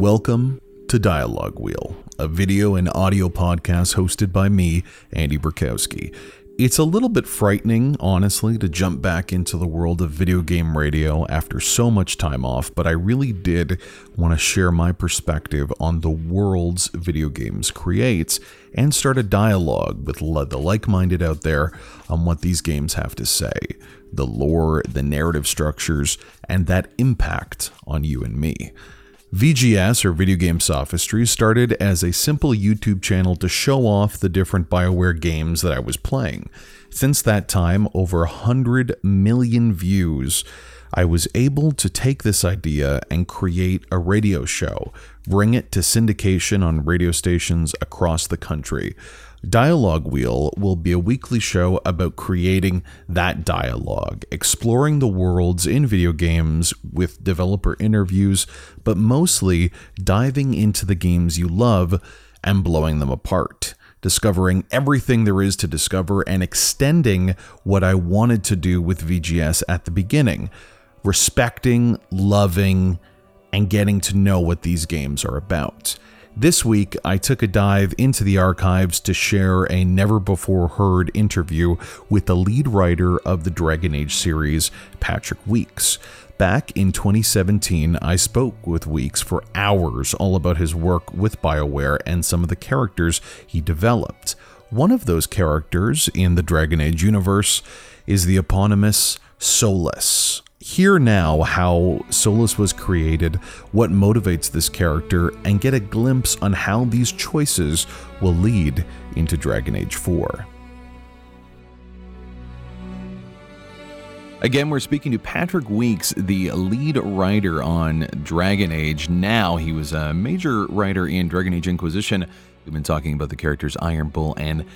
Welcome to Dialogue Wheel, a video and audio podcast hosted by me, Andy Burkowski. It's a little bit frightening, honestly, to jump back into the world of video game radio after so much time off, but I really did want to share my perspective on the worlds video games creates and start a dialogue with the like-minded out there on what these games have to say, the lore, the narrative structures, and that impact on you and me. VGS, or Video Game Sophistry, started as a simple YouTube channel to show off the different BioWare games that I was playing. Since that time, over 100 million views, I was able to take this idea and create a radio show, bring it to syndication on radio stations across the country. Dialogue Wheel will be a weekly show about creating that dialogue, exploring the worlds in video games with developer interviews, but mostly diving into the games you love and blowing them apart, discovering everything there is to discover and extending what I wanted to do with VGS at the beginning, respecting, loving, and getting to know what these games are about. This week, I took a dive into the archives to share a never-before-heard interview with the lead writer of the Dragon Age series, Patrick Weeks. Back in 2017, I spoke with Weeks for hours all about his work with BioWare and some of the characters he developed. One of those characters in the Dragon Age universe is the eponymous Solas. Hear now how Solas was created, what motivates this character, and get a glimpse on how these choices will lead into Dragon Age 4. Again, we're speaking to Patrick Weeks, the lead writer on Dragon Age. Now, he was a major writer in Dragon Age Inquisition. We've been talking about the characters Iron Bull and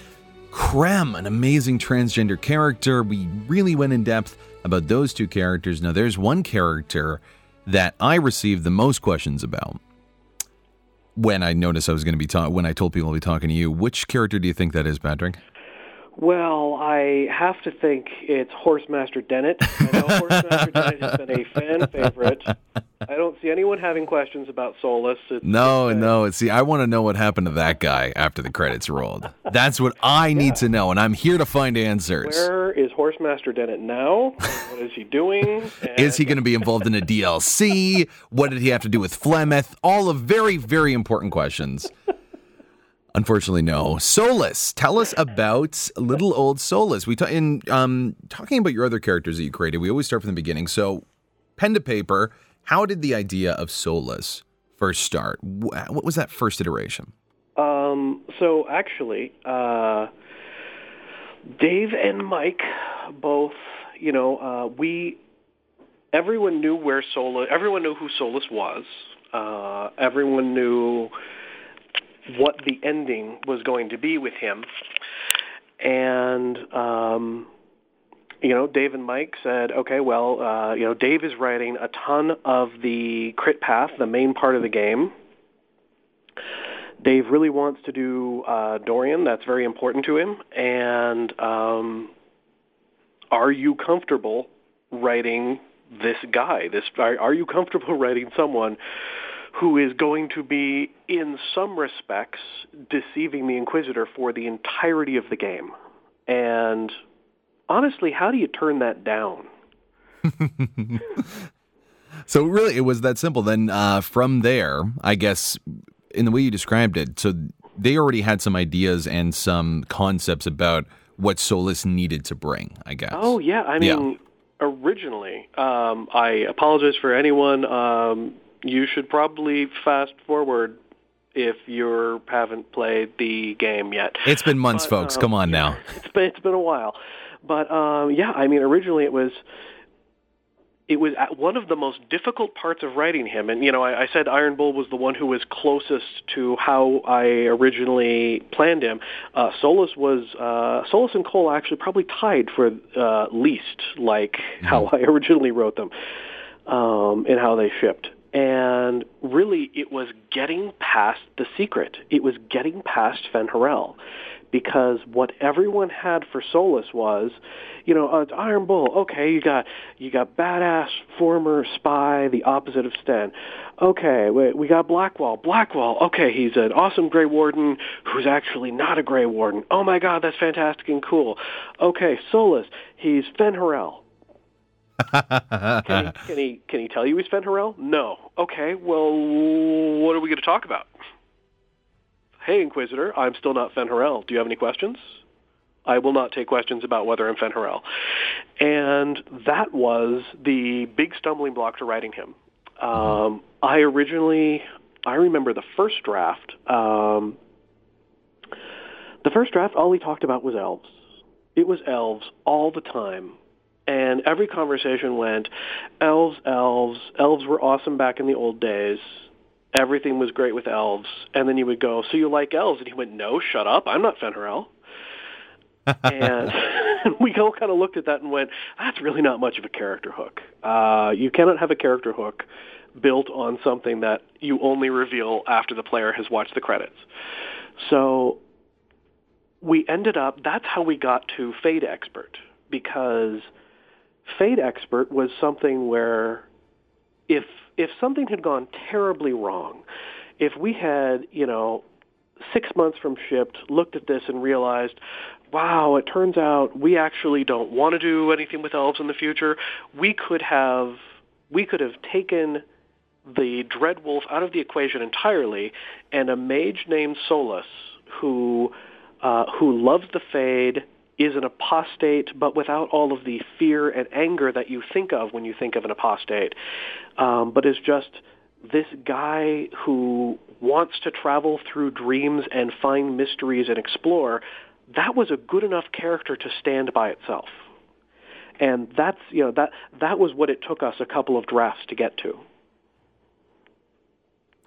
Krem, an amazing transgender character. We really went in depth about those two characters. Now, there's one character that I received the most questions about when I noticed I was going to be when I told people I'll be talking to you. Which character do you think that is, Patrick? Well, I have to think it's Horsemaster Dennett. I know Horsemaster Dennett has been a fan favorite. I don't see anyone having questions about Solas. No. See, I want to know what happened to that guy after the credits rolled. That's what I need to know, and I'm here to find answers. Where is Horsemaster Dennett now? What is he doing? Is he going to be involved in a DLC? What did he have to do with Flemeth? All of very, very important questions. Unfortunately, no. Solas, tell us about little old Solas. Talking about your other characters that you created, we always start from the beginning. So, pen to paper, how did the idea of Solas first start? What was that first iteration? So, Dave and Mike both, everyone knew where Solas, everyone knew who Solas was. Everyone knew what the ending was going to be with him. And, Dave and Mike said, okay, well, Dave is writing a ton of the crit path, the main part of the game. Dave really wants to do Dorian. That's very important to him. And are you comfortable writing this guy? Are you comfortable writing someone who is going to be, in some respects, deceiving the Inquisitor for the entirety of the game? And honestly, how do you turn that down? So really, it was that simple. Then from there, I guess, in the way you described it, so they already had some ideas and some concepts about what Solas needed to bring, I guess. Oh, yeah. I mean, Originally, I apologize for anyone... you should probably fast forward if you haven't played the game yet. It's been months, folks. Come on now. It's been a while. But, originally it was one of the most difficult parts of writing him. And, I said Iron Bull was the one who was closest to how I originally planned him. Solas and Cole actually probably tied for least, how I originally wrote them and how they shipped. And really, it was getting past the secret. It was getting past Fen'Harel, because what everyone had for Solas was, you know, Iron Bull. Okay, you got badass former spy, the opposite of Sten. Okay, we got Blackwall. Blackwall, okay, he's an awesome Grey Warden who's actually not a Grey Warden. Oh my God, that's fantastic and cool. Okay, Solas, he's Fen'Harel. Can he tell you he's Fen'Harel? No. Okay, well, what are we going to talk about? Hey, Inquisitor, I'm still not Fen'Harel. Do you have any questions? I will not take questions about whether I'm Fen'Harel. And that was the big stumbling block to writing him. I remember the first draft. The first draft, all he talked about was elves. It was elves all the time. And every conversation went, elves, elves. Elves were awesome back in the old days. Everything was great with elves. And then you would go, so you like elves? And he went, no, shut up. I'm not Fen'Harel. And we all kind of looked at that and went, that's really not much of a character hook. You cannot have a character hook built on something that you only reveal after the player has watched the credits. So we ended up, that's how we got to Fade Expert, because Fade Expert was something where if something had gone terribly wrong, if we had, you know, 6 months from shipped, looked at this and realized, wow, it turns out we actually don't want to do anything with elves in the future, we could have taken the Dread Wolf out of the equation entirely, and a mage named Solas who loves the Fade, is an apostate, but without all of the fear and anger that you think of when you think of an apostate, but is just this guy who wants to travel through dreams and find mysteries and explore. That was a good enough character to stand by itself. And that's, you know, that was what it took us a couple of drafts to get to.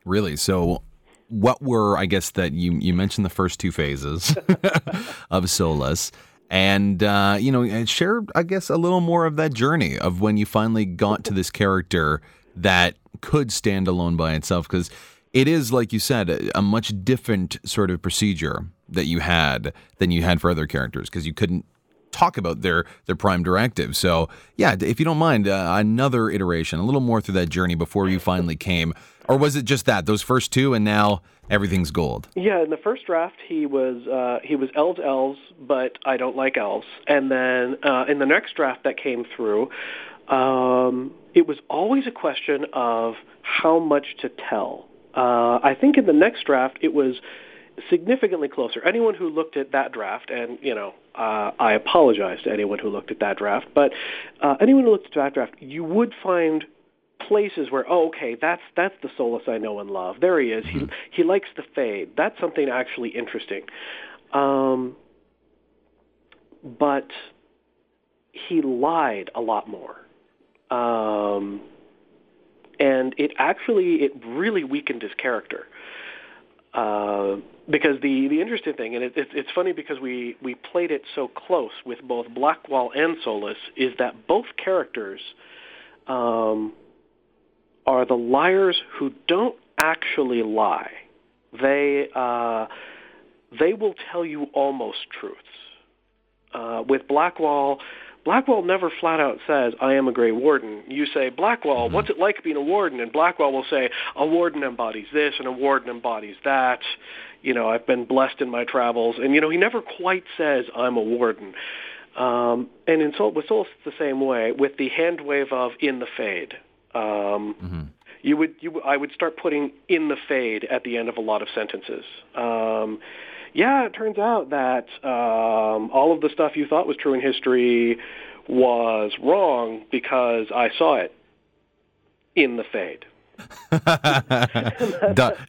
Really? So what were, I guess that you mentioned the first two phases of Solas. And, you know, share, I guess, a little more of that journey of when you finally got to this character that could stand alone by itself. Because it is, like you said, a much different sort of procedure that you had than you had for other characters, because you couldn't talk about their prime directive. So, yeah, if you don't mind, another iteration, a little more through that journey before you finally came. Or was it just that, those first two, and now everything's gold? Yeah, in the first draft, he was elves, but I don't like elves. And then in the next draft that came through, it was always a question of how much to tell. I think in the next draft, it was significantly closer. Anyone who looked at that draft, and, you know, I apologize to anyone who looked at that draft, but anyone who looked at that draft, you would find places where, oh, okay, that's the Solas I know and love. There he is. He likes the Fade. That's something actually interesting. But he lied a lot more. And it really weakened his character. Because the interesting thing, and it's funny because we played it so close with both Blackwall and Solas, is that both characters are the liars who don't actually lie. They will tell you almost truths. With Blackwall never flat out says, I am a Grey Warden. You say, Blackwall, what's it like being a Warden? And Blackwall will say, a Warden embodies this and a Warden embodies that. You know, I've been blessed in my travels. And, you know, he never quite says, I'm a Warden. And in Solas, it's the same way, with the hand wave of in the Fade. I would start putting in the Fade at the end of a lot of sentences. Yeah, it turns out that all of the stuff you thought was true in history was wrong because I saw it in the Fade.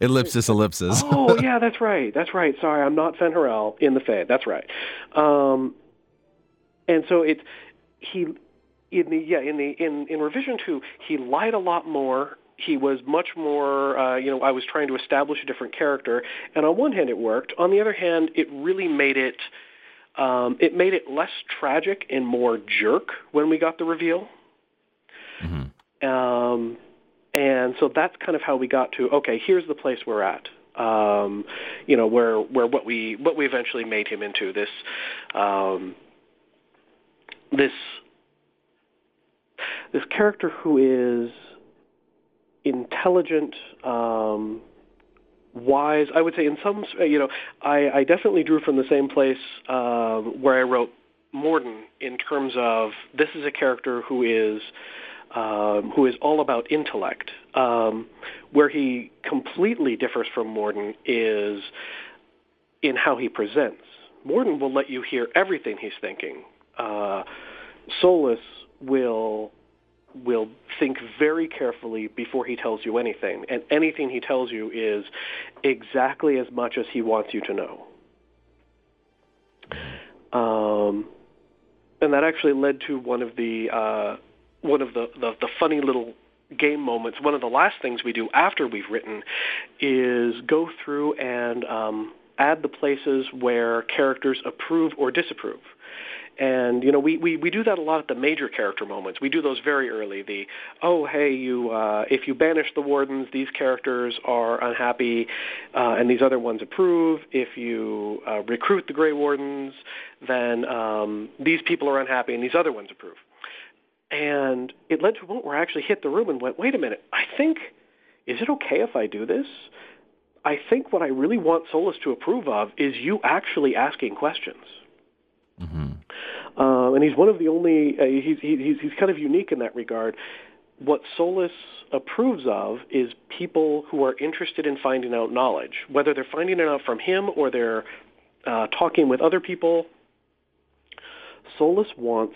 Ellipsis. Oh, yeah, that's right. Sorry, I'm not Fen'Harel in the Fade. That's right. And so in revision 2, he lied a lot more. He was much more, I was trying to establish a different character, and on one hand it worked. On the other hand, it really made it less tragic and more jerk when we got the reveal. And so that's kind of how we got to, okay, here's the place we're at. where what we eventually made him into, this this character who is intelligent, wise. I would say in some, I definitely drew from the same place where I wrote Morden, in terms of this is a character who is all about intellect. Where he completely differs from Morden is in how he presents. Morden will let you hear everything he's thinking. Solas will think very carefully before he tells you anything, and anything he tells you is exactly as much as he wants you to know. And that actually led to one of the funny little game moments. One of the last things we do after we've written is go through and add the places where characters approve or disapprove. And, we do that a lot at the major character moments. We do those very early. If you banish the wardens, these characters are unhappy, and these other ones approve. If you recruit the Grey Wardens, then these people are unhappy, and these other ones approve. And it led to a moment where I actually hit the room and went, wait a minute, is it okay if I do this? I think what I really want Solas to approve of is you actually asking questions. Mm-hmm. And he's one of the only, he's kind of unique in that regard. What Solas approves of is people who are interested in finding out knowledge, whether they're finding it out from him or they're talking with other people. Solas wants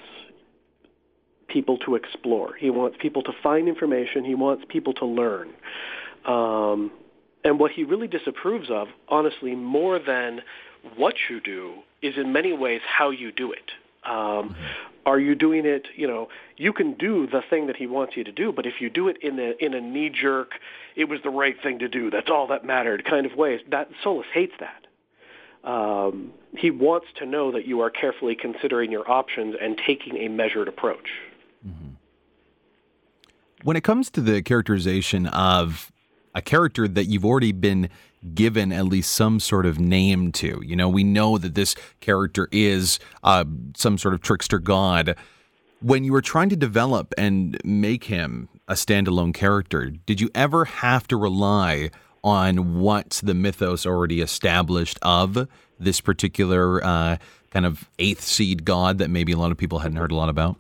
people to explore. He wants people to find information. He wants people to learn. And what he really disapproves of, honestly, more than what you do, is in many ways how you do it. Are you doing it, you can do the thing that he wants you to do, but if you do it in a knee-jerk, it was the right thing to do, that's all that mattered kind of way, that Solas hates that. He wants to know that you are carefully considering your options and taking a measured approach. Mm-hmm. When it comes to the characterization of a character that you've already been given at least some sort of name to, we know that this character is some sort of trickster god. When you were trying to develop and make him a standalone character, did you ever have to rely on what the mythos already established of this particular kind of eighth seed god that maybe a lot of people hadn't heard a lot about?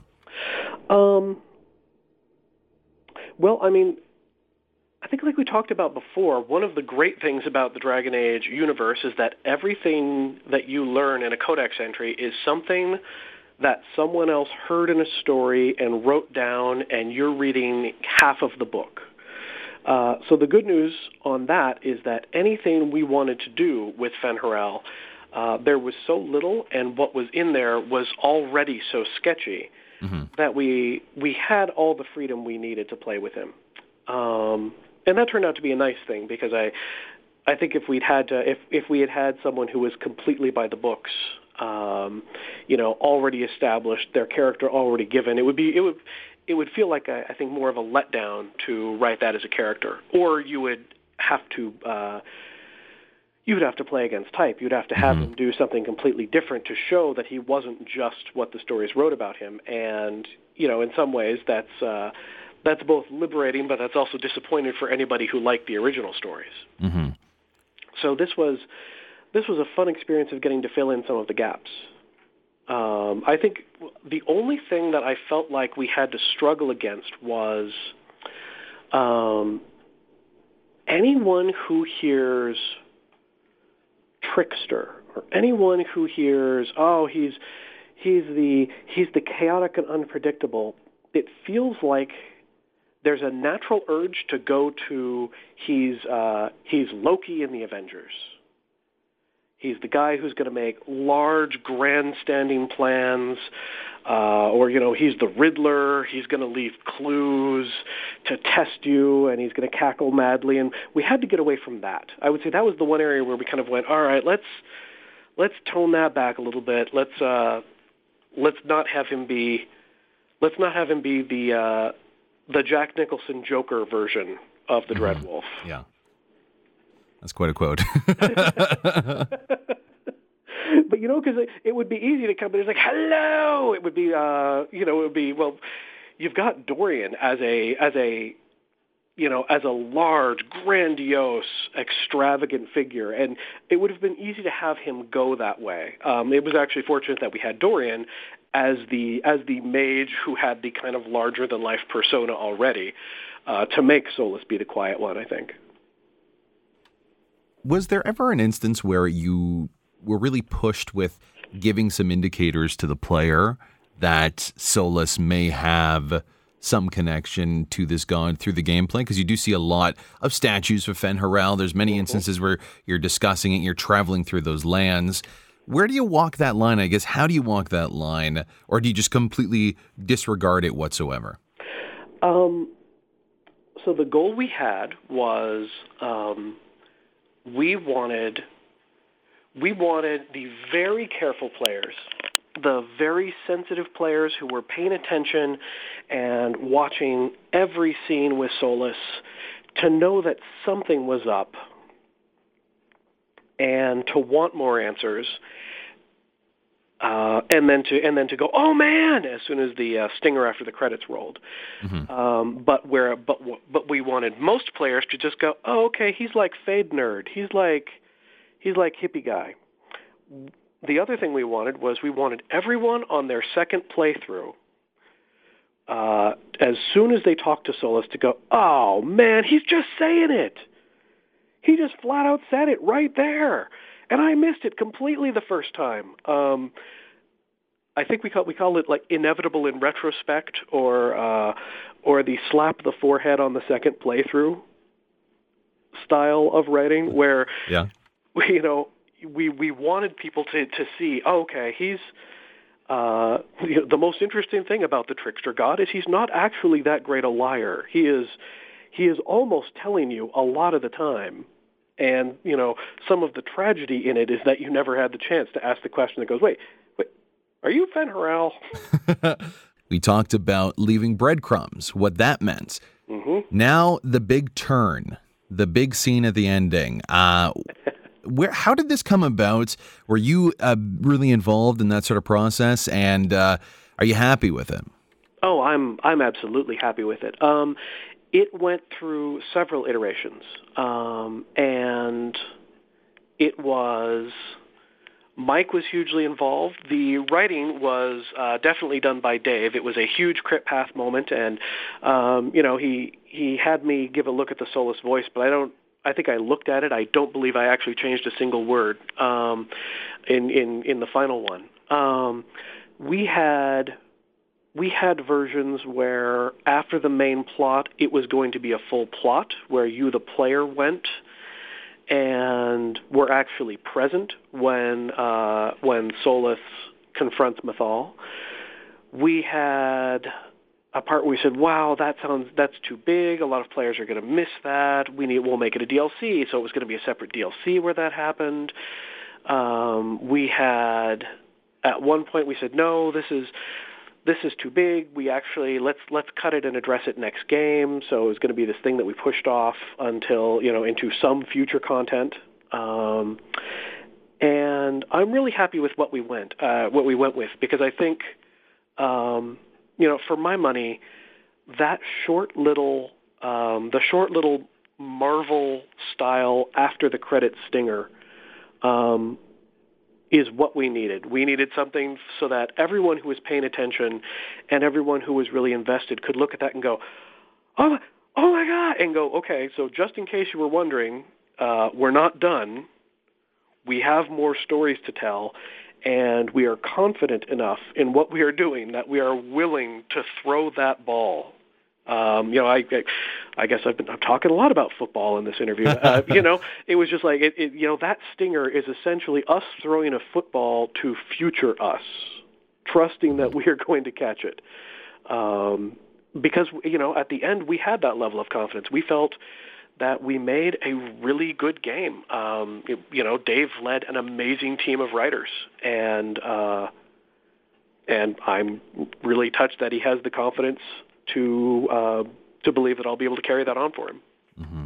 I think like we talked about before, one of the great things about the Dragon Age universe is that everything that you learn in a codex entry is something that someone else heard in a story and wrote down, and you're reading half of the book. So the good news on that is that anything we wanted to do with Fen'Harel, there was so little, and what was in there was already so sketchy, mm-hmm. that we had all the freedom we needed to play with him. And that turned out to be a nice thing, because I think if we had had someone who was completely by the books, already established, their character already given, it would feel like I think more of a letdown to write that as a character. Or you would have to play against type. You'd have to have him do something completely different to show that he wasn't just what the stories wrote about him. And in some ways that's both liberating, but that's also disappointing for anybody who liked the original stories. Mm-hmm. So this was a fun experience of getting to fill in some of the gaps. I think the only thing that I felt like we had to struggle against was anyone who hears trickster, or anyone who hears, he's the chaotic and unpredictable. It feels like there's a natural urge to go to he's Loki in the Avengers. He's the guy who's going to make large, grandstanding plans, or he's the Riddler. He's going to leave clues to test you, and he's going to cackle madly. And we had to get away from that. I would say that was the one area where we kind of went, all right, let's tone that back a little bit. Let's not have him be the Jack Nicholson Joker version of the Dread Wolf. Yeah. That's quite a quote. But, you know, because it would be easy to come and it's like, hello! It would be, well, you've got Dorian as a large, grandiose, extravagant figure, and it would have been easy to have him go that way. It was actually fortunate that we had Dorian as the mage who had the kind of larger-than-life persona already to make Solas be the quiet one, I think. Was there ever an instance where you were really pushed with giving some indicators to the player that Solas may have some connection to this god through the gameplay? Because you do see a lot of statues for Fen'Harel. There's many instances where you're discussing it, you're traveling through those lands. Where do you walk that line, I guess? How do you walk that line? Or do you just completely disregard it whatsoever? So the goal we had was we wanted the very careful players, the very sensitive players who were paying attention and watching every scene with Solas, to know that something was up and to want more answers, and then to go, oh man, as soon as the stinger after the credits rolled. Mm-hmm. But we wanted most players to just go, oh okay, he's like Fade Nerd, he's like hippie guy. The other thing we wanted was we wanted everyone on their second playthrough, as soon as they talked to Solas, to go, oh man, he's just saying it. He just flat out said it right there. And I missed it completely the first time. I think we call it like inevitable in retrospect, or the slap the forehead on the second playthrough style of writing, where, yeah, you know, we wanted people to see, oh, okay, he's the most interesting thing about the trickster god is he's not actually that great a liar. He is almost telling you a lot of the time. And, you know, some of the tragedy in it is that you never had the chance to ask the question that goes, wait, are you Fen'Harel? We talked about leaving breadcrumbs, what that meant. Mm-hmm. Now the big turn, the big scene at the ending. How did this come about? Were you really involved in that sort of process, and are you happy with it? Oh, I'm absolutely happy with it. It went through several iterations, and it was Mike was hugely involved. The writing was definitely done by Dave. It was a huge Crypt Path moment, and he had me give a look at the Solas voice, but I think I looked at it. I don't believe I actually changed a single word in the final one. We had versions where after the main plot, it was going to be a full plot where you, the player, went and were actually present when Solas confronts Mythal. We had a part where we said, wow, that's too big. A lot of players are going to miss that. We'll make it a DLC. So it was going to be a separate DLC where that happened. We had, at one point we said, no, this is too big. We actually, let's cut it and address it next game. So it was going to be this thing that we pushed off until, into some future content. And I'm really happy with what we went with, because I think, for my money, that short little Marvel style after the credits stinger is what we needed. We needed something so that everyone who was paying attention and everyone who was really invested could look at that and go, oh my God, and go, okay, so just in case you were wondering, we're not done. We have more stories to tell. And we are confident enough in what we are doing that we are willing to throw that ball. I guess I'm talking a lot about football in this interview. It was just like that stinger is essentially us throwing a football to future us, trusting that we are going to catch it. Because at the end we had that level of confidence. We felt that we made a really good game. Dave led an amazing team of writers, and I'm really touched that he has the confidence to believe that I'll be able to carry that on for him. Mm-hmm.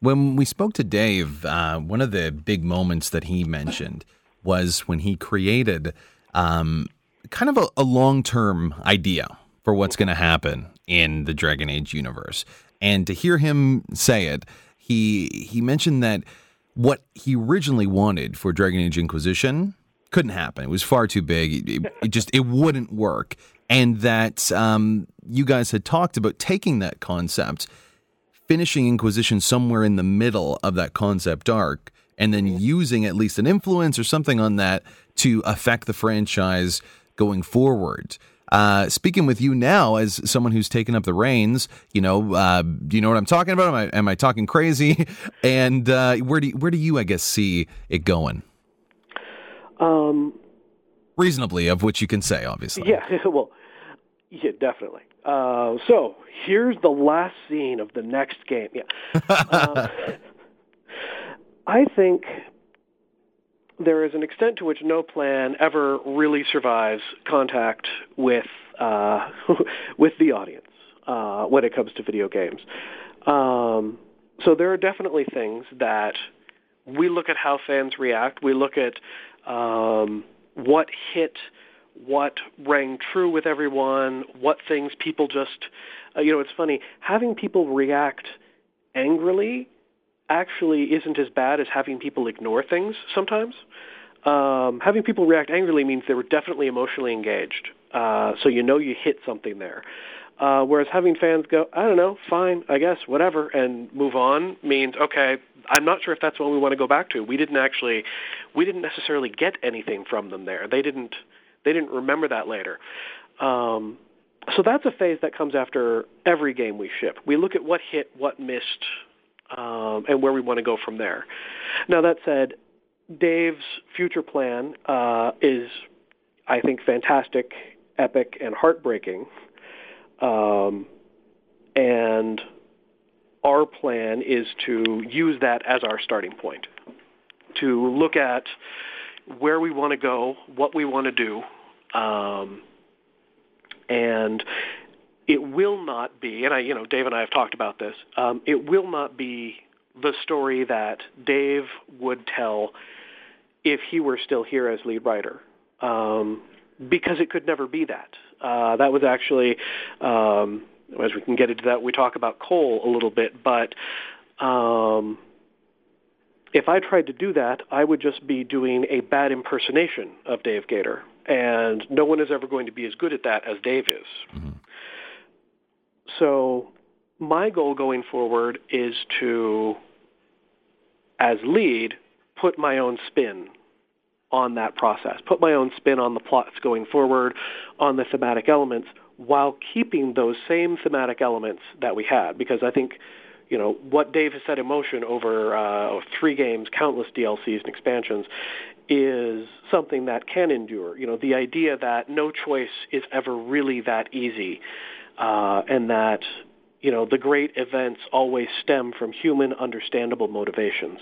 When we spoke to Dave, one of the big moments that he mentioned was when he created kind of a long-term idea for what's going to happen in the Dragon Age universe. And to hear him say it, he mentioned that what he originally wanted for Dragon Age Inquisition couldn't happen. It was far too big. It wouldn't work. And that you guys had talked about taking that concept, finishing Inquisition somewhere in the middle of that concept arc, and then using at least an influence or something on that to affect the franchise going forward. Speaking with you now as someone who's taken up the reins, do you know what I'm talking about? Am I talking crazy? And where do you, I guess, see it going? Reasonably, of which you can say, obviously. Yeah, well, yeah, definitely. So here's the last scene of the next game. Yeah, I think there is an extent to which no plan ever really survives contact with the audience when it comes to video games. So there are definitely things that we look at how fans react. We look at what hit, what rang true with everyone, what things people just, it's funny, having people react angrily actually isn't as bad as having people ignore things sometimes. Having people react angrily means they were definitely emotionally engaged. So you hit something there. Whereas having fans go, I don't know, fine, I guess, whatever, and move on means, okay, I'm not sure if that's what we want to go back to. We didn't necessarily get anything from them there. They didn't remember that later. So that's a phase that comes after every game we ship. We look at what hit, what missed, and where we want to go from there. Now, that said, Dave's future plan is, I think, fantastic, epic, and heartbreaking. And our plan is to use that as our starting point, to look at where we want to go, what we want to do, and it will not be, and Dave and I have talked about this, it will not be the story that Dave would tell if he were still here as lead writer, because it could never be that. That was actually, as we can get into that, we talk about Cole a little bit, but if I tried to do that, I would just be doing a bad impersonation of Dave Gaider, and no one is ever going to be as good at that as Dave is. Mm-hmm. So my goal going forward is to, as lead, put my own spin on that process, put my own spin on the plots going forward, on the thematic elements, while keeping those same thematic elements that we had. Because I think, what Dave has set in motion over 3 games, countless DLCs and expansions, is something that can endure. The idea that no choice is ever really that easy, and that, the great events always stem from human understandable motivations.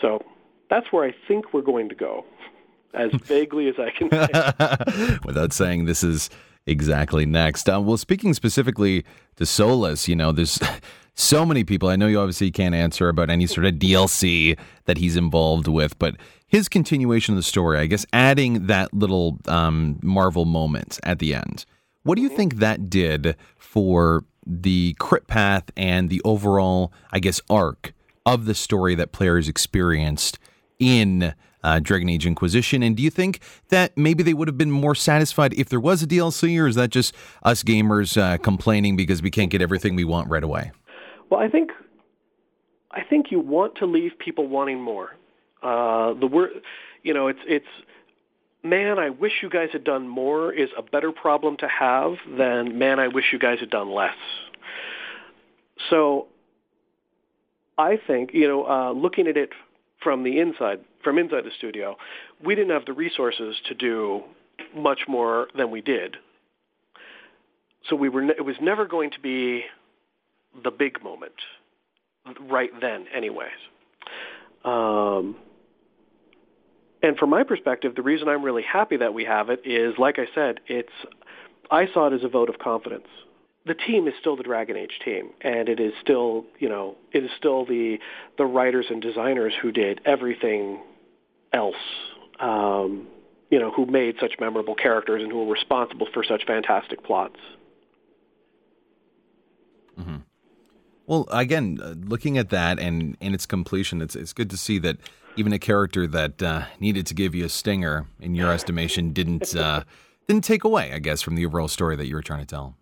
So that's where I think we're going to go, as vaguely as I can say. Without saying this is exactly next. Well, speaking specifically to Solas, there's so many people. I know you obviously can't answer about any sort of DLC that he's involved with, but his continuation of the story, I guess, adding that little Marvel moment at the end. What do you think that did for the crit path and the overall, I guess, arc of the story that players experienced in Dragon Age Inquisition? And do you think that maybe they would have been more satisfied if there was a DLC, or is that just us gamers complaining because we can't get everything we want right away? Well, I think you want to leave people wanting more. The word, it's man, I wish you guys had done more is a better problem to have than man, I wish you guys had done less. So I think, looking at it from inside the studio, we didn't have the resources to do much more than we did. So it was never going to be the big moment right then anyways. And from my perspective, the reason I'm really happy that we have it is, like I said, I saw it as a vote of confidence. the team is still the Dragon Age team, and it is still, you know, it is still the writers and designers who did everything else, you know, who made such memorable characters and who were responsible for such fantastic plots. Mm-hmm. Well, again, looking at that and its completion, it's good to see that even a character that needed to give you a stinger, in your estimation, didn't take away, I guess, from the overall story that you were trying to tell.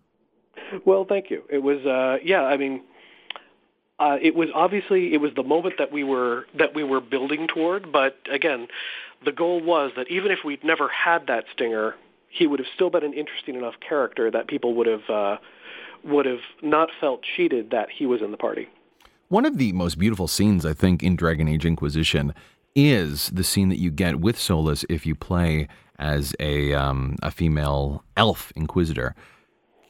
Well, thank you. It was, it was obviously, it was the moment that we were building toward. But again, the goal was that even if we'd never had that stinger, he would have still been an interesting enough character that people would have not felt cheated that he was in the party. One of the most beautiful scenes, I think, in Dragon Age Inquisition is the scene that you get with Solas if you play as a female elf inquisitor.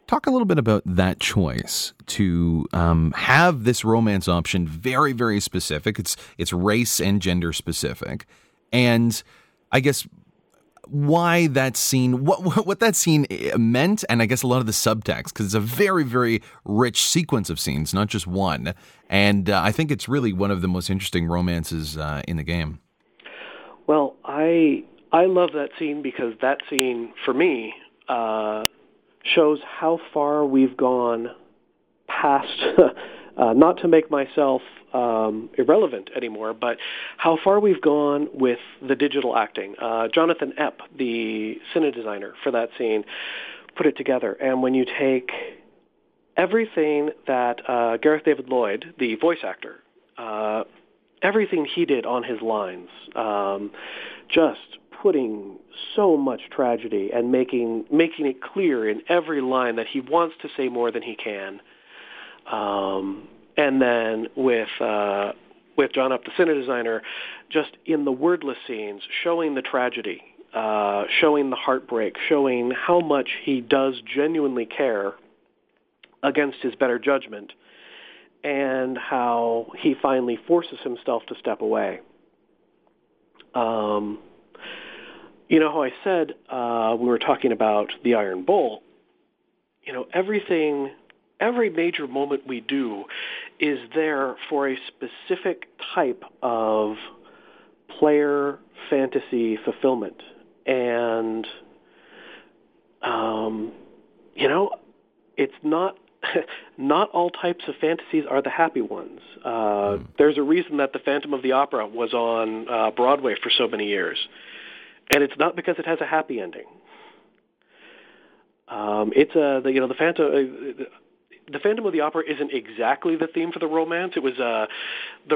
Talk a little bit about that choice to have this romance option very, very specific. It's race and gender specific. And I guess why that scene, what that scene meant, and I guess a lot of the subtext, because it's a very, very rich sequence of scenes, not just one. And I think it's really one of the most interesting romances in the game. Well, I love that scene because that scene, for me, shows how far we've gone past, not to make myself irrelevant anymore, but how far we've gone with the digital acting. Jonathan Epp, the cine designer for that scene, put it together. And when you take everything that Gareth David Lloyd, the voice actor, everything he did on his lines, just putting so much tragedy and making it clear in every line that he wants to say more than he can. And then with John Epp, the cine designer, just in the wordless scenes, showing the tragedy, showing the heartbreak, showing how much he does genuinely care against his better judgment, and how he finally forces himself to step away. You know how I said we were talking about the Iron Bull? You know, every major moment we do is there for a specific type of player fantasy fulfillment. And, you know, it's not all types of fantasies are the happy ones. There's a reason that The Phantom of the Opera was on Broadway for so many years. And it's not because it has a happy ending. The Phantom of the Opera isn't exactly the theme for the romance. It was the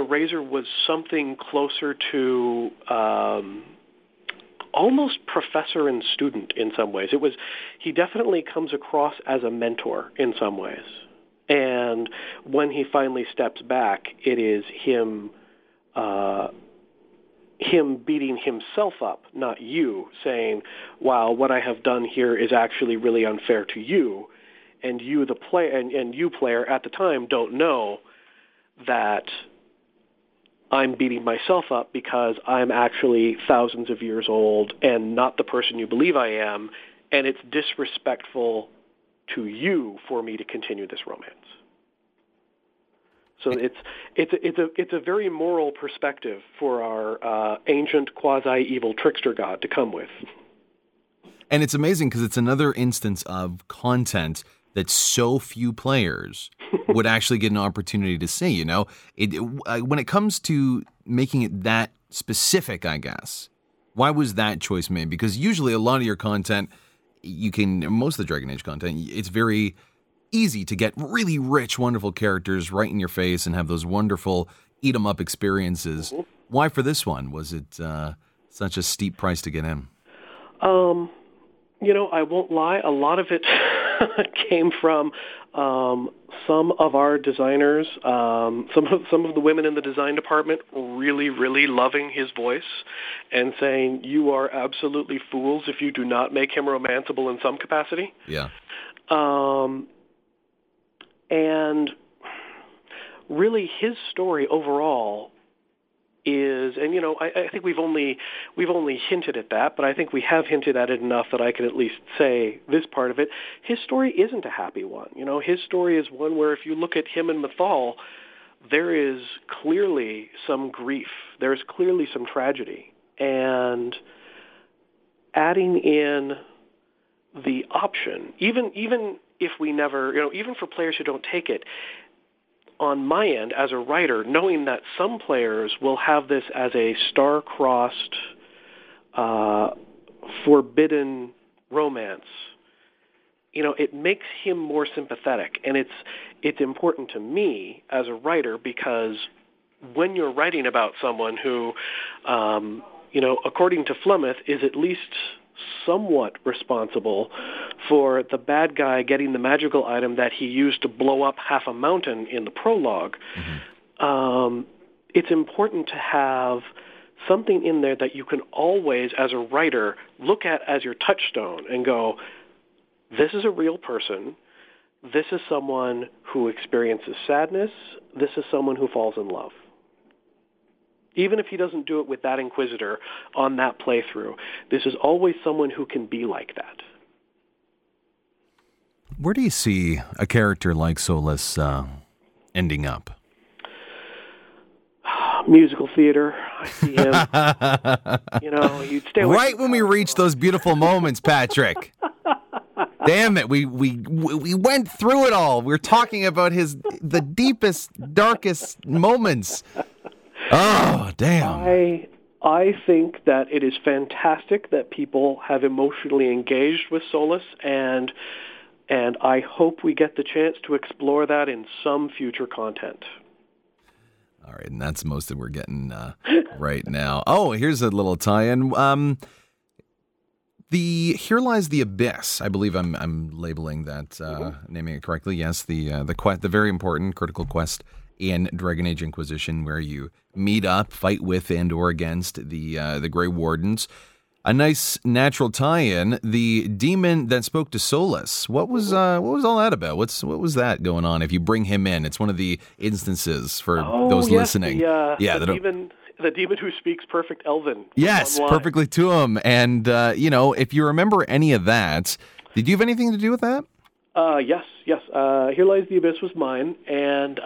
Razor was something closer to almost professor and student in some ways. It was, he definitely comes across as a mentor in some ways, and when he finally steps back, it is him beating himself up, not you, saying, wow, what I have done here is actually really unfair to you, and you, the player, and you, player, at the time, don't know that I'm beating myself up because I'm actually thousands of years old and not the person you believe I am, and it's disrespectful to you for me to continue this romance. So it's a very moral perspective for our ancient quasi-evil trickster god to come with. And it's amazing because it's another instance of content that so few players would actually get an opportunity to see. You know, when it comes to making it that specific, I guess, why was that choice made? Because usually a lot of your content, most of the Dragon Age content, it's very easy to get really rich, wonderful characters right in your face and have those wonderful eat-em-up experiences. Mm-hmm. Why for this one was it such a steep price to get in? You know, I won't lie. A lot of it came from some of our designers, some of the women in the design department really, really loving his voice and saying, you are absolutely fools if you do not make him romanceable in some capacity. Yeah. And really, his story overall is, and you know, I think we've only hinted at that, but I think we have hinted at it enough that I can at least say this part of it. His story isn't a happy one. You know, his story is one where if you look at him and Mythal, there is clearly some grief. There is clearly some tragedy, and adding in the option, even if we never, you know, even for players who don't take it. On my end, as a writer, knowing that some players will have this as a star-crossed, forbidden romance, you know, it makes him more sympathetic, and it's important to me as a writer because when you're writing about someone who, you know, according to Flemeth, is at least somewhat responsible for the bad guy getting the magical item that he used to blow up half a mountain in the prologue, it's important to have something in there that you can always, as a writer, look at as your touchstone and go, this is a real person, this is someone who experiences sadness, this is someone who falls in love. Even if he doesn't do it with that Inquisitor on that playthrough, this is always someone who can be like that. Where do you see a character like Solas ending up? Musical theater. I see him. You know, you'd stay away. Right when we reach those beautiful moments, Patrick. Damn it, we went through it all. We were talking about the deepest, darkest moments. Oh, damn. I think that it is fantastic that people have emotionally engaged with Solas, and I hope we get the chance to explore that in some future content. All right, and that's most that we're getting right now. Oh, here's a little tie-in. The Here Lies the Abyss. I believe I'm labeling that, naming it correctly. Yes, the very important critical quest in Dragon Age Inquisition, where you meet up, fight with, and or against the Grey Wardens. A nice natural tie-in. The demon that spoke to Solas. What was all that about? What was that going on? If you bring him in, it's one of the instances for those listening. The demon who speaks perfect Elven. Yes, online. Perfectly to him. And you know, if you remember any of that, did you have anything to do with that? Yes. Here Lies the Abyss was mine, and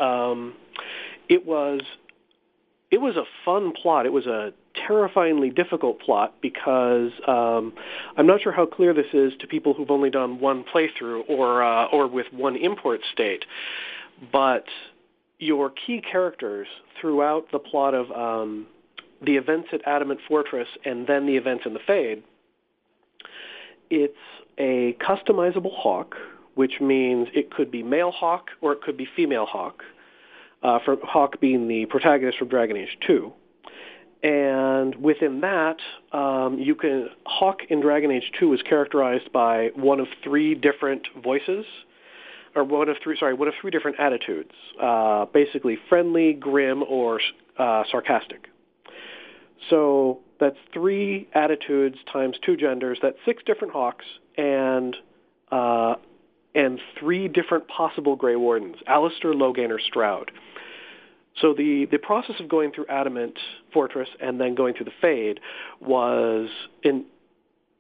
it was a fun plot. It was a terrifyingly difficult plot because I'm not sure how clear this is to people who've only done one playthrough or with one import state, but your key characters throughout the plot of the events at Adamant Fortress and then the events in the Fade, it's a customizable hawk, which means it could be male hawk or it could be female hawk, for hawk being the protagonist from Dragon Age 2. And within that, hawk in Dragon Age 2 was characterized by one of three different attitudes, basically friendly, grim, or sarcastic. So that's three attitudes times two genders. That's six different hawks and three different possible Grey Wardens, Alistair, Logan, or Stroud. So the process of going through Adamant Fortress and then going through the Fade was a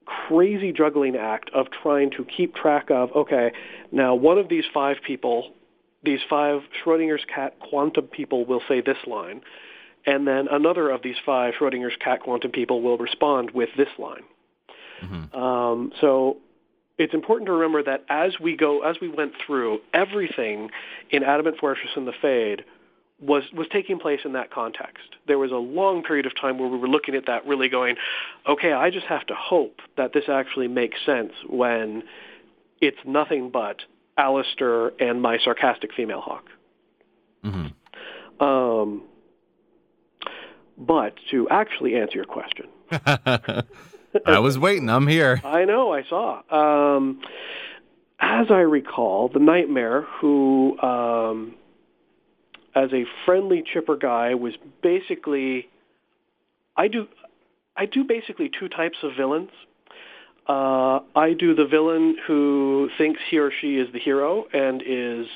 crazy juggling act of trying to keep track of, okay, now one of these five people, these five Schrodinger's cat quantum people will say this line, and then another of these five Schrodinger's cat quantum people will respond with this line. Mm-hmm. So it's important to remember that as we went through, everything in Adamant Fortress and the Fade was taking place in that context. There was a long period of time where we were looking at that really going, okay, I just have to hope that this actually makes sense when it's nothing but Alistair and my sarcastic female hawk. Mm-hmm. But to actually answer your question... I was waiting. I'm here. I know. I saw. As I recall, the Nightmare, who, as a friendly, chipper guy, was basically... I do basically two types of villains. I do the villain who thinks he or she is the hero and is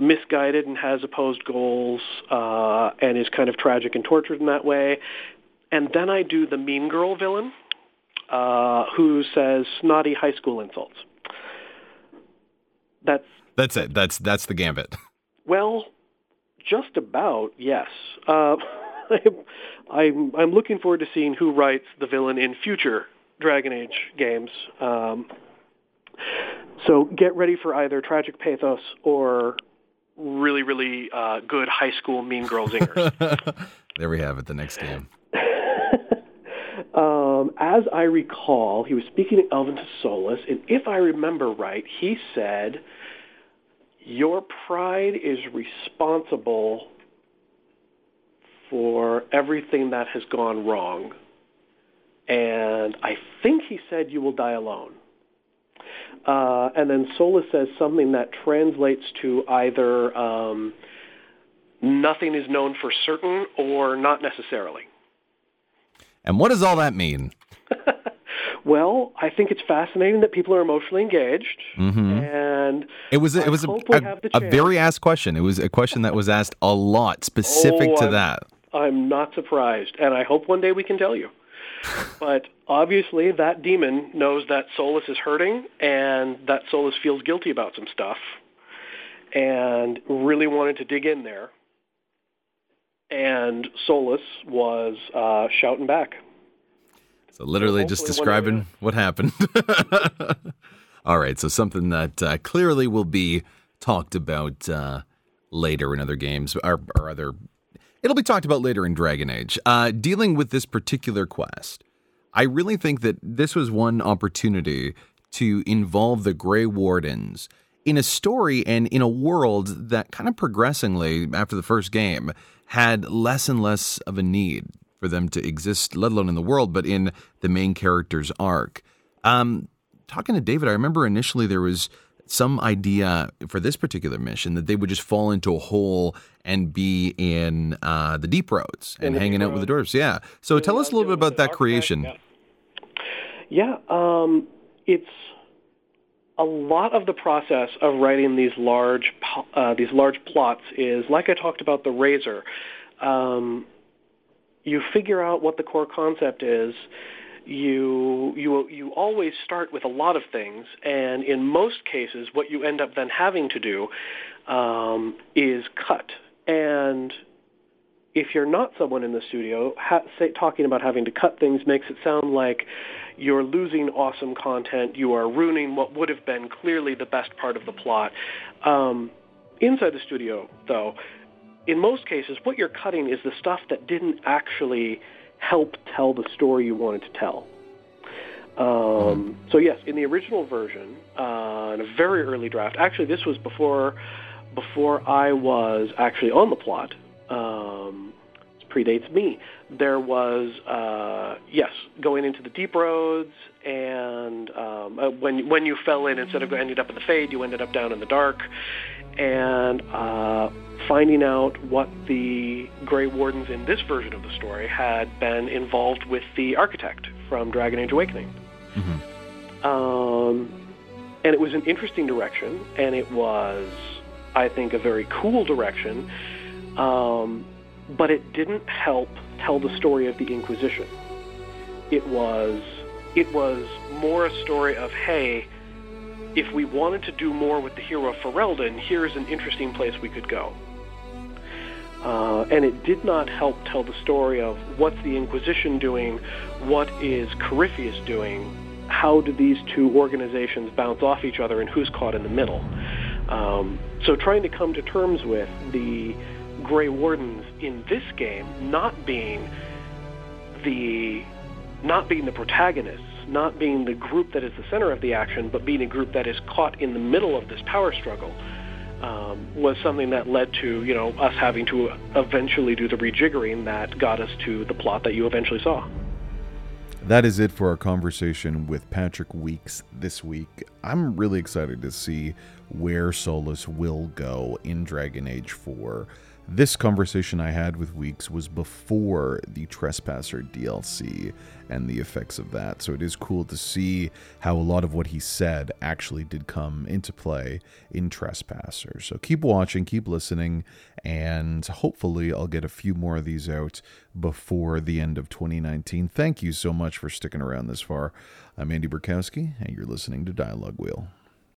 misguided and has opposed goals and is kind of tragic and tortured in that way. And then I do the mean girl villain who says snotty high school insults. That's it. That's the gambit. Well, just about, yes. I'm looking forward to seeing who writes the villain in future Dragon Age games. So get ready for either tragic pathos or really, really good high school mean girl zingers. There we have it, the next game. As I recall, he was speaking to Elvin to Solas, and if I remember right, he said, your pride is responsible for everything that has gone wrong. And I think he said, you will die alone. And then Solas says something that translates to either nothing is known for certain or not necessarily. And what does all that mean? Well, I think it's fascinating that people are emotionally engaged. Mm-hmm. And it was a very asked question. It was a question that was asked a lot specific to that. I'm not surprised, and I hope one day we can tell you. But obviously that demon knows that Solas is hurting and that Solas feels guilty about some stuff and really wanted to dig in there. And Solas was shouting back. So literally just describing what happened. All right, so something that clearly will be talked about later in other games, or other... It'll be talked about later in Dragon Age. Dealing with this particular quest, I really think that this was one opportunity to involve the Grey Wardens in a story and in a world that kind of progressively, after the first game, had less and less of a need for them to exist, let alone in the world, but in the main character's arc. Talking to David, I remember initially there was some idea for this particular mission that they would just fall into a hole and be in the deep roads and hanging out with the dwarves. Yeah. So tell us a little bit about that creation. Yeah, it's a lot of the process of writing these large plots is, like I talked about the Razor, you figure out what the core concept is. You always start with a lot of things, and in most cases, what you end up then having to do is cut. And if you're not someone in the studio, talking about having to cut things makes it sound like you're losing awesome content, you are ruining what would have been clearly the best part of the plot. Inside the studio, though, in most cases, what you're cutting is the stuff that didn't actually help tell the story you wanted to tell. So yes, in the original version, in a very early draft, actually this was before I was actually on the plot, it predates me, there was, going into the deep roads, and when you fell in, instead of ending up in the Fade, you ended up down in the dark, and finding out what the Grey Wardens in this version of the story had been involved with the Architect from Dragon Age Awakening. Mm-hmm. And it was an interesting direction, and it was, I think, a very cool direction, but it didn't help tell the story of the Inquisition. It was more a story of, hey, if we wanted to do more with the hero Ferelden, here's an interesting place we could go. And it did not help tell the story of what's the Inquisition doing, what is Corypheus doing, how do these two organizations bounce off each other, and who's caught in the middle. So trying to come to terms with the Grey Wardens in this game not being the protagonists, not being the group that is the center of the action, but being a group that is caught in the middle of this power struggle, was something that led to, us having to eventually do the rejiggering that got us to the plot that you eventually saw. That is it for our conversation with Patrick Weeks this week. I'm really excited to see where Solas will go in Dragon Age 4. This conversation I had with Weeks was before the Trespasser DLC and the effects of that, so it is cool to see how a lot of what he said actually did come into play in Trespasser. So keep watching, keep listening, and hopefully I'll get a few more of these out before the end of 2019. Thank you so much for sticking around this far. I'm Andy Burkowski, and you're listening to Dialogue Wheel.